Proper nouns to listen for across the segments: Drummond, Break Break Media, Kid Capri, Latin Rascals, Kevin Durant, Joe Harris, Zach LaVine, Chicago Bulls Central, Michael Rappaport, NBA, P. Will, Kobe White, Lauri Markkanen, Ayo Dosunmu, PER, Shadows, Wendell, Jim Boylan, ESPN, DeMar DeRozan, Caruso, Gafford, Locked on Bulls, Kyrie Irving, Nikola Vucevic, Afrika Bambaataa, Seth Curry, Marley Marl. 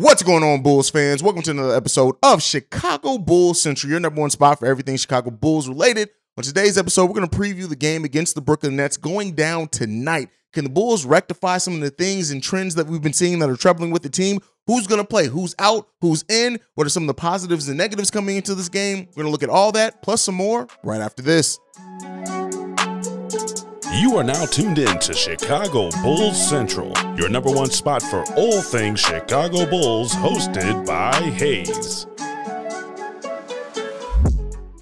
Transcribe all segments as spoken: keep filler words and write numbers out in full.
What's going on, Bulls fans? Welcome to another episode of Chicago Bulls Central, your number one spot for everything Chicago Bulls related. On today's episode, we're going to preview the game against the Brooklyn Nets going down tonight. Can the Bulls rectify some of the things and trends that we've been seeing that are troubling with the team? Who's going to play? Who's out? Who's in? What are some of the positives and negatives coming into this game? We're going to look at all that, plus some more, right after this. You are now tuned in to Chicago Bulls Central, your number one spot for all things Chicago Bulls, hosted by Hayes.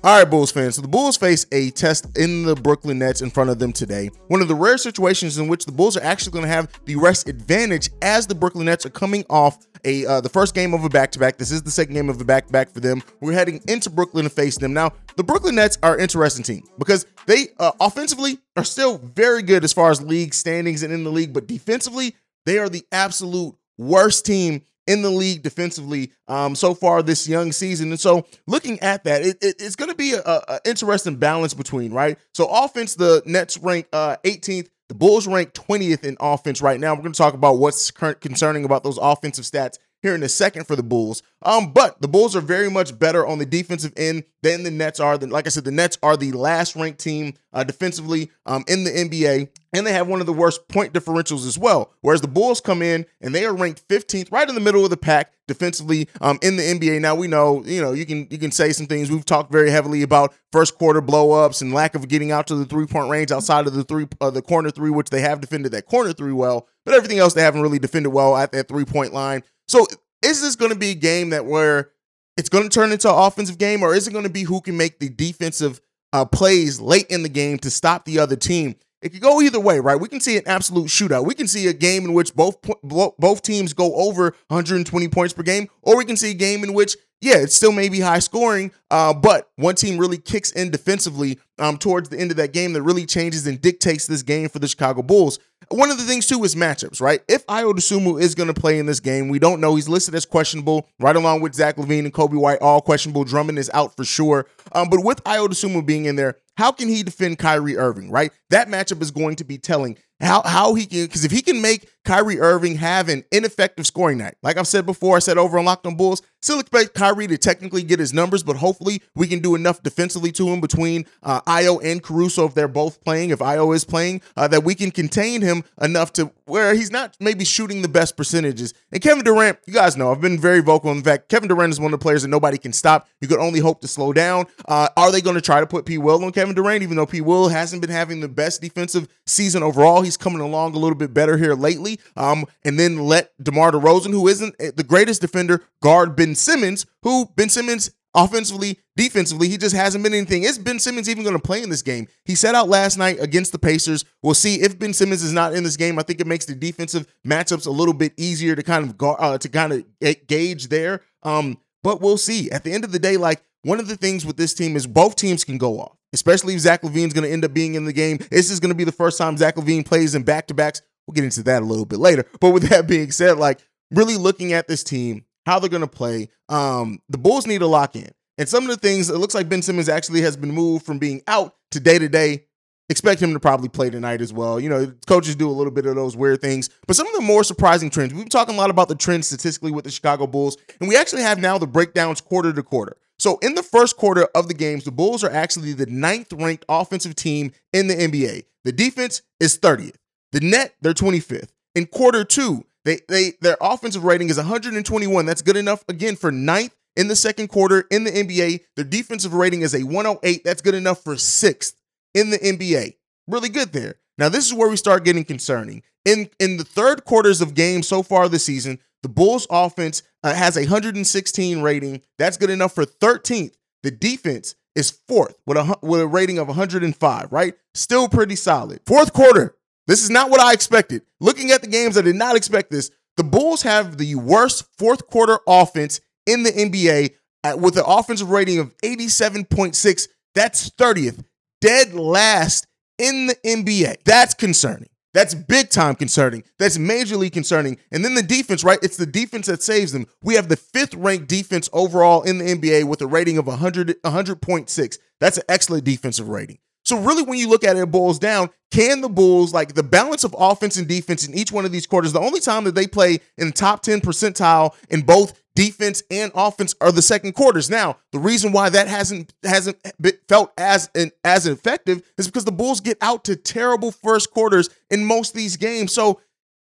All right, Bulls fans, so the Bulls face a test in the Brooklyn Nets in front of them today. One of the rare situations in which the Bulls are actually going to have the rest advantage as the Brooklyn Nets are coming off a uh, the first game of a back-to-back. This is the second game of a back-to-back for them. We're heading into Brooklyn to face them. Now, the Brooklyn Nets are an interesting team because they uh, offensively are still very good as far as league standings and in the league, but defensively, they are the absolute worst team in the league defensively um, so far this young season. And so looking at that, it, it, it's going to be an interesting balance between, right? So offense, the Nets rank uh, eighteenth. The Bulls rank twentieth in offense right now. We're going to talk about what's current concerning about those offensive stats here in a second for the Bulls. Um, but the Bulls are very much better on the defensive end than the Nets are. Like I said, the Nets are the last ranked team uh, defensively um, in the N B A, and they have one of the worst point differentials as well, whereas the Bulls come in and they are ranked fifteenth, right in the middle of the pack defensively um, in the N B A. Now, we know, you know, you can you can say some things. We've talked very heavily about first quarter blowups and lack of getting out to the three-point range outside of the three uh, the corner three, which they have defended that corner three well, but everything else they haven't really defended well at that three-point line. So is this going to be a game that where it's going to turn into an offensive game, or is it going to be who can make the defensive uh, plays late in the game to stop the other team? It could go either way, right? We can see an absolute shootout. We can see a game in which both both teams go over one hundred twenty points per game, or we can see a game in which, yeah, it still may be high scoring, uh, but one team really kicks in defensively um, towards the end of that game that really changes and dictates this game for the Chicago Bulls. One of the things, too, is matchups, right? If Ayo Dosunmu is going to play in this game, we don't know. He's listed as questionable, right along with Zach LaVine and Kobe White, all questionable. Drummond is out for sure. Um, but with Ayo Dosunmu being in there, how can he defend Kyrie Irving, right? That matchup is going to be telling. How how he can, because if he can make Kyrie Irving have an ineffective scoring night, like I've said before, I said over on Locked on Bulls, still expect Kyrie to technically get his numbers, but hopefully we can do enough defensively to him between uh, Ayo and Caruso if they're both playing, if Ayo is playing, uh, that we can contain him enough to where he's not maybe shooting the best percentages. And Kevin Durant, you guys know, I've been very vocal. In fact, Kevin Durant is one of the players that nobody can stop. You could only hope to slow down. Uh, are they going to try to put P. Will on Kevin Durant, even though P. Will hasn't been having the best defensive season overall? He's coming along a little bit better here lately. Um, and then let DeMar DeRozan, who isn't the greatest defender, guard Ben Simmons, who Ben Simmons offensively, defensively, he just hasn't been anything. Is Ben Simmons even going to play in this game? He sat out last night against the Pacers. We'll see if Ben Simmons is not in this game. I think it makes the defensive matchups a little bit easier to kind of guard, uh, to kind of gauge there. Um, but we'll see. At the end of the day, like, one of the things with this team is both teams can go off, especially if Zach LaVine's going to end up being in the game. This is going to be the first time Zach LaVine plays in back-to-backs. We'll get into that a little bit later. But with that being said, like, really looking at this team, how they're going to play, um, the Bulls need to lock in. And some of the things, it looks like Ben Simmons actually has been moved from being out to day-to-day. Expect him to probably play tonight as well. You know, coaches do a little bit of those weird things. But some of the more surprising trends, we've been talking a lot about the trends statistically with the Chicago Bulls, and we actually have now the breakdowns quarter to quarter. So in the first quarter of the games, the Bulls are actually the ninth ranked offensive team in the N B A. The defense is thirtieth. The net, they're twenty-fifth. In quarter two, they they their offensive rating is one hundred twenty-one. That's good enough, again, for ninth in the second quarter in the N B A. Their defensive rating is a one oh eight. That's good enough for sixth in the N B A. Really good there. Now, this is where we start getting concerning. In, in the third quarters of games so far this season, the Bulls offense uh, has a one hundred sixteen rating. That's good enough for thirteenth. The defense is fourth with a, with a rating of one hundred five, right? Still pretty solid. Fourth quarter. This is not what I expected. Looking at the games, I did not expect this. The Bulls have the worst fourth quarter offense in the N B A at, with an offensive rating of eighty-seven point six. That's thirtieth. Dead last in the N B A. That's concerning. That's big time concerning. That's majorly concerning. And then the defense, right? It's the defense that saves them. We have the fifth ranked defense overall in the N B A with a rating of one hundred, one hundred point six. That's an excellent defensive rating. So really, when you look at it, it boils down, can the Bulls, like the balance of offense and defense in each one of these quarters, the only time that they play in the top ten percentile in both defense and offense are the second quarters. Now, the reason why that hasn't hasn't been felt as an, as effective is because the Bulls get out to terrible first quarters in most of these games. So,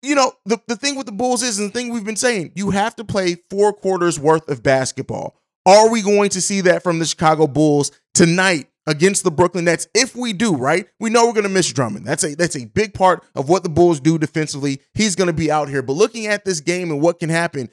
you know, the, the thing with the Bulls is, and the thing we've been saying, you have to play four quarters worth of basketball. Are we going to see that from the Chicago Bulls tonight against the Brooklyn Nets? If we do, right, we know we're going to miss Drummond. That's a that's a big part of what the Bulls do defensively. He's going to be out here. But looking at this game and what can happen,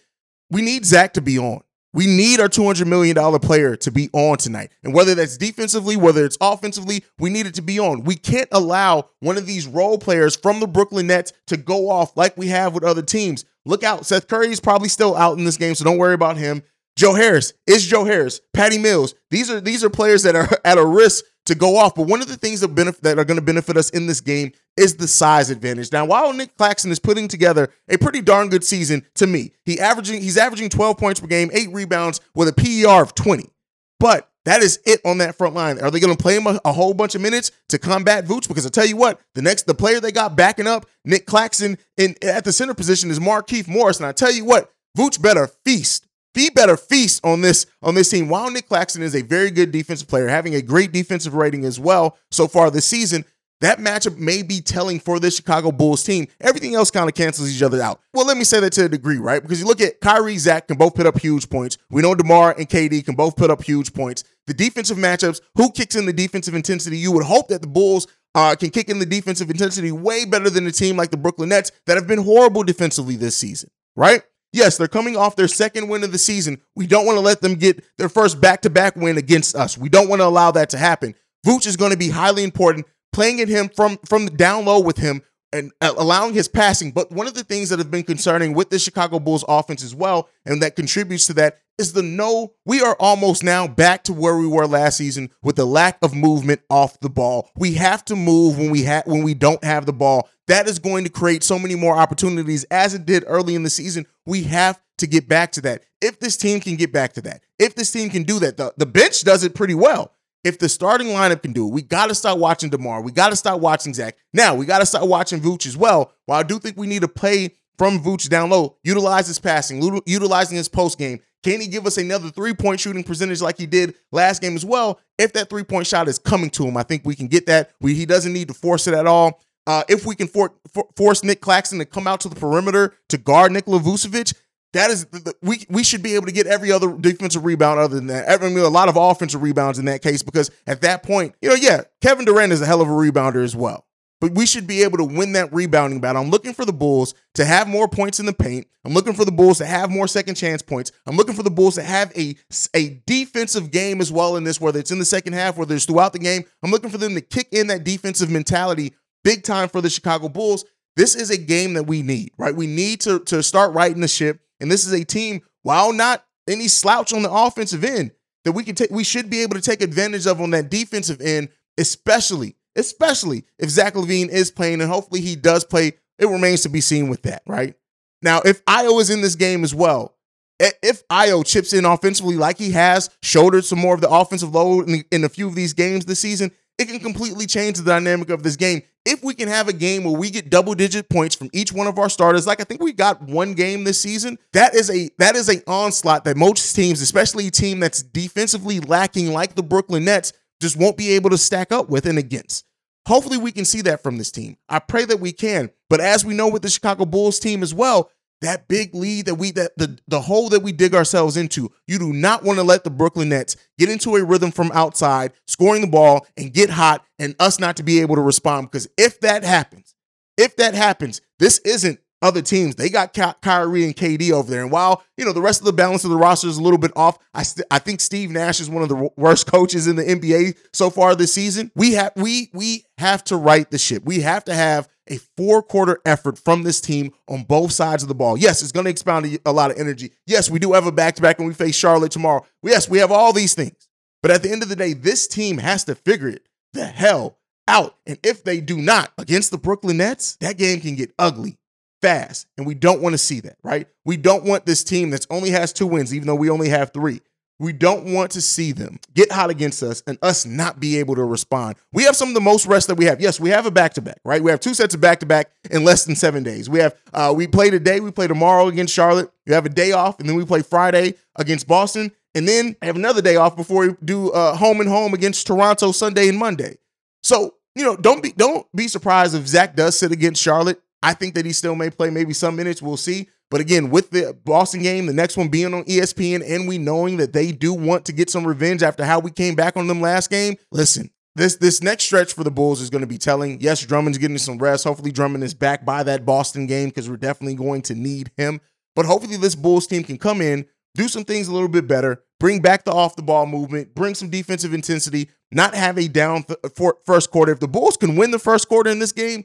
we need Zach to be on. We need our two hundred million dollars player to be on tonight. And whether that's defensively, whether it's offensively, we need it to be on. We can't allow one of these role players from the Brooklyn Nets to go off like we have with other teams. Look out. Seth Curry is probably still out in this game, so don't worry about him. Joe Harris, is Joe Harris, Patty Mills. These are these are players that are at a risk to go off. But one of the things that, benef- that are going to benefit us in this game is the size advantage. Now, while Nick Claxton is putting together a pretty darn good season to me, he averaging he's averaging twelve points per game, eight rebounds with a P E R of twenty. But that is it on that front line. Are they going to play him a, a whole bunch of minutes to combat Vooch? Because I tell you what, the next the player they got backing up Nick Claxton in at the center position is Markeith Morris. And I tell you what, Vooch better feast. He better feast on this on this team. While Nick Claxton is a very good defensive player, having a great defensive rating as well so far this season, that matchup may be telling for this Chicago Bulls team. Everything else kind of cancels each other out. Well, let me say that to a degree, right? Because you look at Kyrie, Zach can both put up huge points. We know DeMar and K D can both put up huge points. The defensive matchups, who kicks in the defensive intensity? You would hope that the Bulls uh, can kick in the defensive intensity way better than a team like the Brooklyn Nets that have been horrible defensively this season, right? Yes, they're coming off their second win of the season. We don't want to let them get their first back-to-back win against us. We don't want to allow that to happen. Vooch is going to be highly important, playing at him from, from down low with him and allowing his passing. But one of the things that have been concerning with the Chicago Bulls offense as well, and that contributes to that, is the no, we are almost now back to where we were last season with the lack of movement off the ball. We have to move when we ha- when we don't have the ball. That is going to create so many more opportunities as it did early in the season. We have to get back to that. If this team can get back to that, if this team can do that, the, the bench does it pretty well. If the starting lineup can do it, we got to start watching DeMar. We got to start watching Zach. Now, we got to start watching Vooch as well. While I do think we need to play from Vooch down low, utilize his passing, utilizing his post game. Can he give us another three-point shooting percentage like he did last game as well? If that three-point shot is coming to him, I think we can get that. We, he doesn't need to force it at all. Uh, if we can for, for, force Nick Claxton to come out to the perimeter to guard Nikola Vucevic, that is the, the, we we should be able to get every other defensive rebound other than that. I mean, a lot of offensive rebounds in that case because at that point, you know, yeah, Kevin Durant is a hell of a rebounder as well. But we should be able to win that rebounding battle. I'm looking for the Bulls to have more points in the paint. I'm looking for the Bulls to have more second chance points. I'm looking for the Bulls to have a, a defensive game as well in this, whether it's in the second half, whether it's throughout the game. I'm looking for them to kick in that defensive mentality big time for the Chicago Bulls. This is a game that we need, right? We need to, to start righting the ship. And this is a team, while not any slouch on the offensive end, that we can take, we should be able to take advantage of on that defensive end, especially, especially if Zach LaVine is playing, and hopefully he does play. It remains to be seen with that, right? Now, if Ayo is in this game as well, if Ayo chips in offensively like he has, shouldered some more of the offensive load in, in a few of these games this season, it can completely change the dynamic of this game. If we can have a game where we get double-digit points from each one of our starters, like I think we got one game this season, that is a that is a onslaught that most teams, especially a team that's defensively lacking like the Brooklyn Nets, just won't be able to stack up with and against. Hopefully we can see that from this team. I pray that we can. But as we know with the Chicago Bulls team as well, that big lead that we that the, the hole that we dig ourselves into, you do not want to let the Brooklyn Nets get into a rhythm from outside, scoring the ball and get hot and us not to be able to respond. Because if that happens, if that happens, this isn't other teams. They got Ky- Kyrie and K D over there. And while, you know, the rest of the balance of the roster is a little bit off, I st- I think Steve Nash is one of the worst coaches in the N B A so far this season. We have we we have to right the ship. We have to have a four-quarter effort from this team on both sides of the ball. Yes, it's going to expound a lot of energy. Yes, we do have a back-to-back and we face Charlotte tomorrow. Yes, we have all these things. But at the end of the day, this team has to figure it the hell out. And if they do not against the Brooklyn Nets, that game can get ugly fast. And we don't want to see that, right? We don't want this team that's only has two wins, even though we only have three. We don't want to see them get hot against us and us not be able to respond. We have some of the most rest that we have. Yes, we have a back-to-back, right? We have two sets of back-to-back in less than seven days. We have uh, we play today, we play tomorrow against Charlotte. You have a day off, and then we play Friday against Boston. And then I have another day off before we do uh, home and home against Toronto Sunday and Monday. So, you know, don't be don't be surprised if Zach does sit against Charlotte. I think that he still may play maybe some minutes. We'll see. But again, with the Boston game, the next one being on E S P N, and we knowing that they do want to get some revenge after how we came back on them last game. Listen, this this next stretch for the Bulls is going to be telling. Yes, Drummond's getting some rest. Hopefully Drummond is back by that Boston game because we're definitely going to need him. But hopefully this Bulls team can come in, do some things a little bit better, bring back the off-the-ball movement, bring some defensive intensity, not have a down th- for first quarter. If the Bulls can win the first quarter in this game,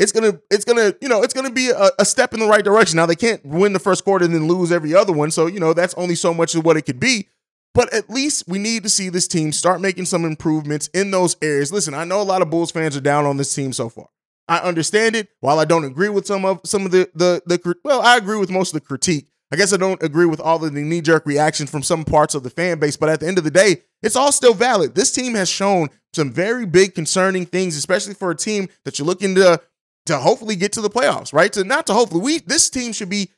It's gonna, it's gonna, you know, it's gonna be a, a step in the right direction. Now they can't win the first quarter and then lose every other one, so you know that's only so much of what it could be. But at least we need to see this team start making some improvements in those areas. Listen, I know a lot of Bulls fans are down on this team so far. I understand it. While I don't agree with some of some of the the the well, I agree with most of the critique. I guess I don't agree with all of the knee-jerk reactions from some parts of the fan base, but at the end of the day, it's all still valid. This team has shown some very big concerning things, especially for a team that you're looking to. to hopefully get to the playoffs, right? To not to hopefully, we this team should be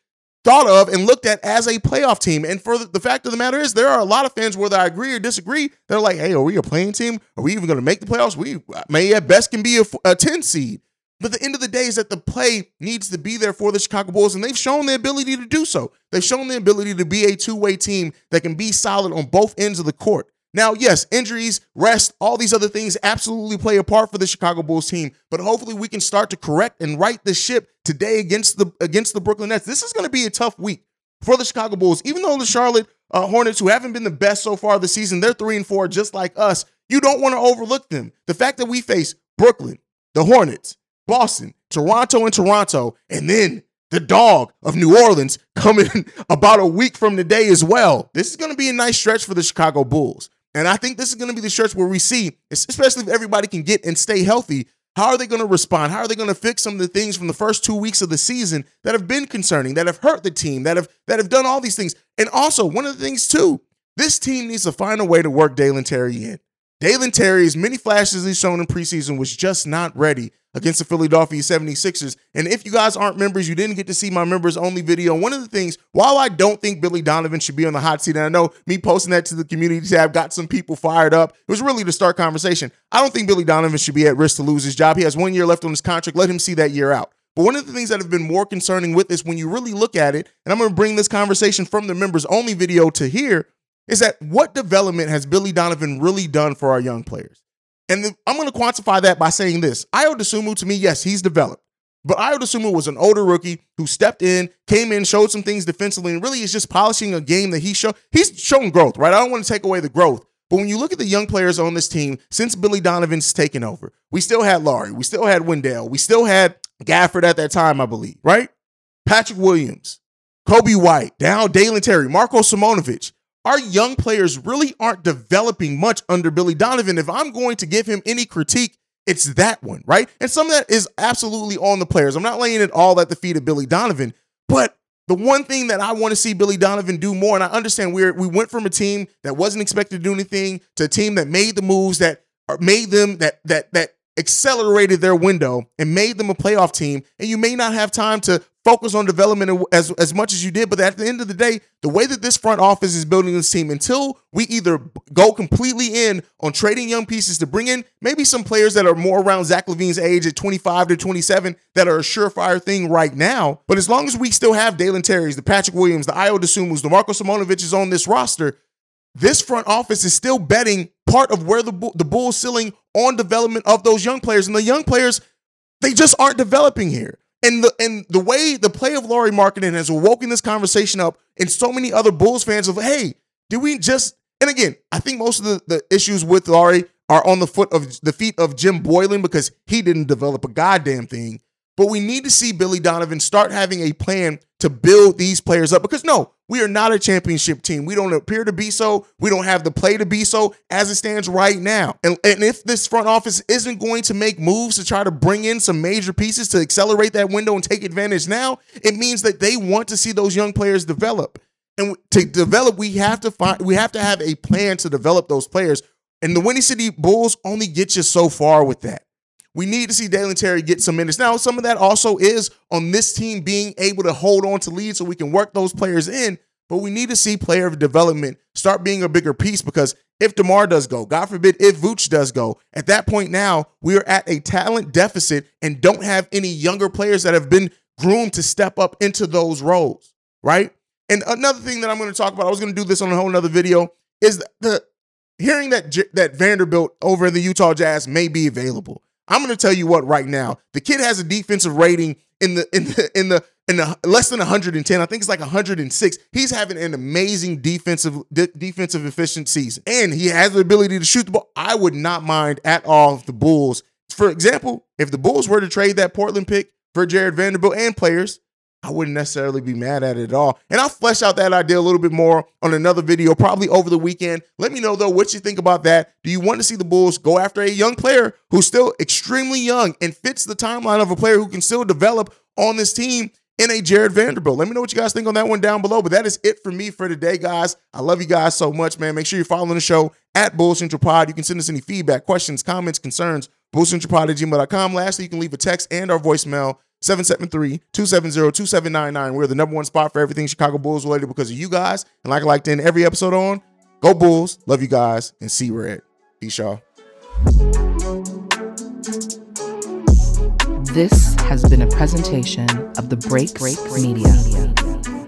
thought of and looked at as a playoff team. And for the, the fact of the matter is, there are a lot of fans, whether I agree or disagree, they're like, hey, are we a playing team? Are we even going to make the playoffs? We may at best can be a, a ten seed. But the end of the day is that the play needs to be there for the Chicago Bulls, and they've shown the ability to do so. They've shown the ability to be a two-way team that can be solid on both ends of the court. Now, yes, injuries, rest, all these other things absolutely play a part for the Chicago Bulls team, but hopefully we can start to correct and right the ship today against the against the Brooklyn Nets. This is going to be a tough week for the Chicago Bulls, even though the Charlotte uh, Hornets, who haven't been the best so far this season, they're three and four just like us. You don't want to overlook them. The fact that we face Brooklyn, the Hornets, Boston, Toronto, and Toronto, and then the dog of New Orleans coming about a week from today as well. This is going to be a nice stretch for the Chicago Bulls. And I think this is going to be the stretch where we see, especially if everybody can get and stay healthy, how are they going to respond? How are they going to fix some of the things from the first two weeks of the season that have been concerning, that have hurt the team, that have that have done all these things? And also, one of the things, too, this team needs to find a way to work Dalen Terry in. Dalen Terry, as many flashes he's shown in preseason, was just not ready against the Philadelphia seventy-sixers. And if you guys aren't members, you didn't get to see my members-only video. One of the things, while I don't think Billy Donovan should be on the hot seat, and I know me posting that to the community tab got some people fired up, it was really to start conversation. I don't think Billy Donovan should be at risk to lose his job. He has one year left on his contract. Let him see that year out. But one of the things that have been more concerning with this, when you really look at it, and I'm going to bring this conversation from the members-only video to here, is that what development has Billy Donovan really done for our young players? And the, I'm going to quantify that by saying this. Ayo Dosunmu, to me, yes, he's developed. But Ayo Dosunmu was an older rookie who stepped in, came in, showed some things defensively, and really is just polishing a game that he showed. He's shown growth, right? I don't want to take away the growth. But when you look at the young players on this team, since Billy Donovan's taken over, we still had Lauri, we still had Wendell, we still had Gafford at that time, I believe, right? Patrick Williams, Kobe White, now Dalen Terry, Marco Simonovic. Our young players really aren't developing much under Billy Donovan. If I'm going to give him any critique, it's that one, right? And some of that is absolutely on the players. I'm not laying it all at the feet of Billy Donovan, but the one thing that I want to see Billy Donovan do more, and I understand we're, we went from a team that wasn't expected to do anything to a team that made the moves that made them, that that that accelerated their window and made them a playoff team, and you may not have time to focus on development as, as much as you did, but at the end of the day, the way that this front office is building this team, until we either go completely in on trading young pieces to bring in maybe some players that are more around Zach LaVine's age at twenty-five to twenty-seven that are a surefire thing right now, but as long as we still have Dalen Terry's, the Patrick Williams, the Ayo Dosunmu's, the Marco Simonovic's on this roster, this front office is still betting part of where the bull, the Bulls ceiling on development of those young players. And the young players, they just aren't developing here. And the and the way the play of Lauri Markkanen has woken this conversation up, and so many other Bulls fans of, hey, did we just, and again, I think most of the, the issues with Lauri are on the foot of the feet of Jim Boylan because he didn't develop a goddamn thing. But we need to see Billy Donovan start having a plan to build these players up because, no, we are not a championship team. We don't appear to be so. We don't have the play to be so as it stands right now. And, and if this front office isn't going to make moves to try to bring in some major pieces to accelerate that window and take advantage now, it means that they want to see those young players develop. And to develop, we have to find, we have to have a plan to develop those players. And the Windy City Bulls only get you so far with that. We need to see Dalen Terry get some minutes. Now, some of that also is on this team being able to hold on to lead so we can work those players in, but we need to see player development start being a bigger piece, because if DeMar does go, God forbid, if Vooch does go, at that point now, we are at a talent deficit and don't have any younger players that have been groomed to step up into those roles, right? And another thing that I'm going to talk about, I was going to do this on a whole other video, is the, the hearing that, that Vanderbilt over in the Utah Jazz may be available. I'm going to tell you what right now. The kid has a defensive rating in the in the in the in the less than one hundred ten. I think it's like one hundred six. He's having an amazing defensive de- defensive efficiencies, and he has the ability to shoot the ball. I would not mind at all if the Bulls, for example, if the Bulls were to trade that Portland pick for Jared Vanderbilt and players, I wouldn't necessarily be mad at it at all. And I'll flesh out that idea a little bit more on another video, probably over the weekend. Let me know, though, what you think about that. Do you want to see the Bulls go after a young player who's still extremely young and fits the timeline of a player who can still develop on this team in a Jared Vanderbilt? Let me know what you guys think on that one down below. But that is it for me for today, guys. I love you guys so much, man. Make sure you're following the show at Bulls Central Pod. You can send us any feedback, questions, comments, concerns, bullcentralpod at gmail dot com. Lastly, you can leave a text and our voicemail, seven seven three, two seven zero, two seven nine nine. We're the number one spot for everything Chicago Bulls related because of you guys. And like I like to end every episode on, go Bulls, love you guys, and see red. Peace, y'all. This has been a presentation of the Break Break Media.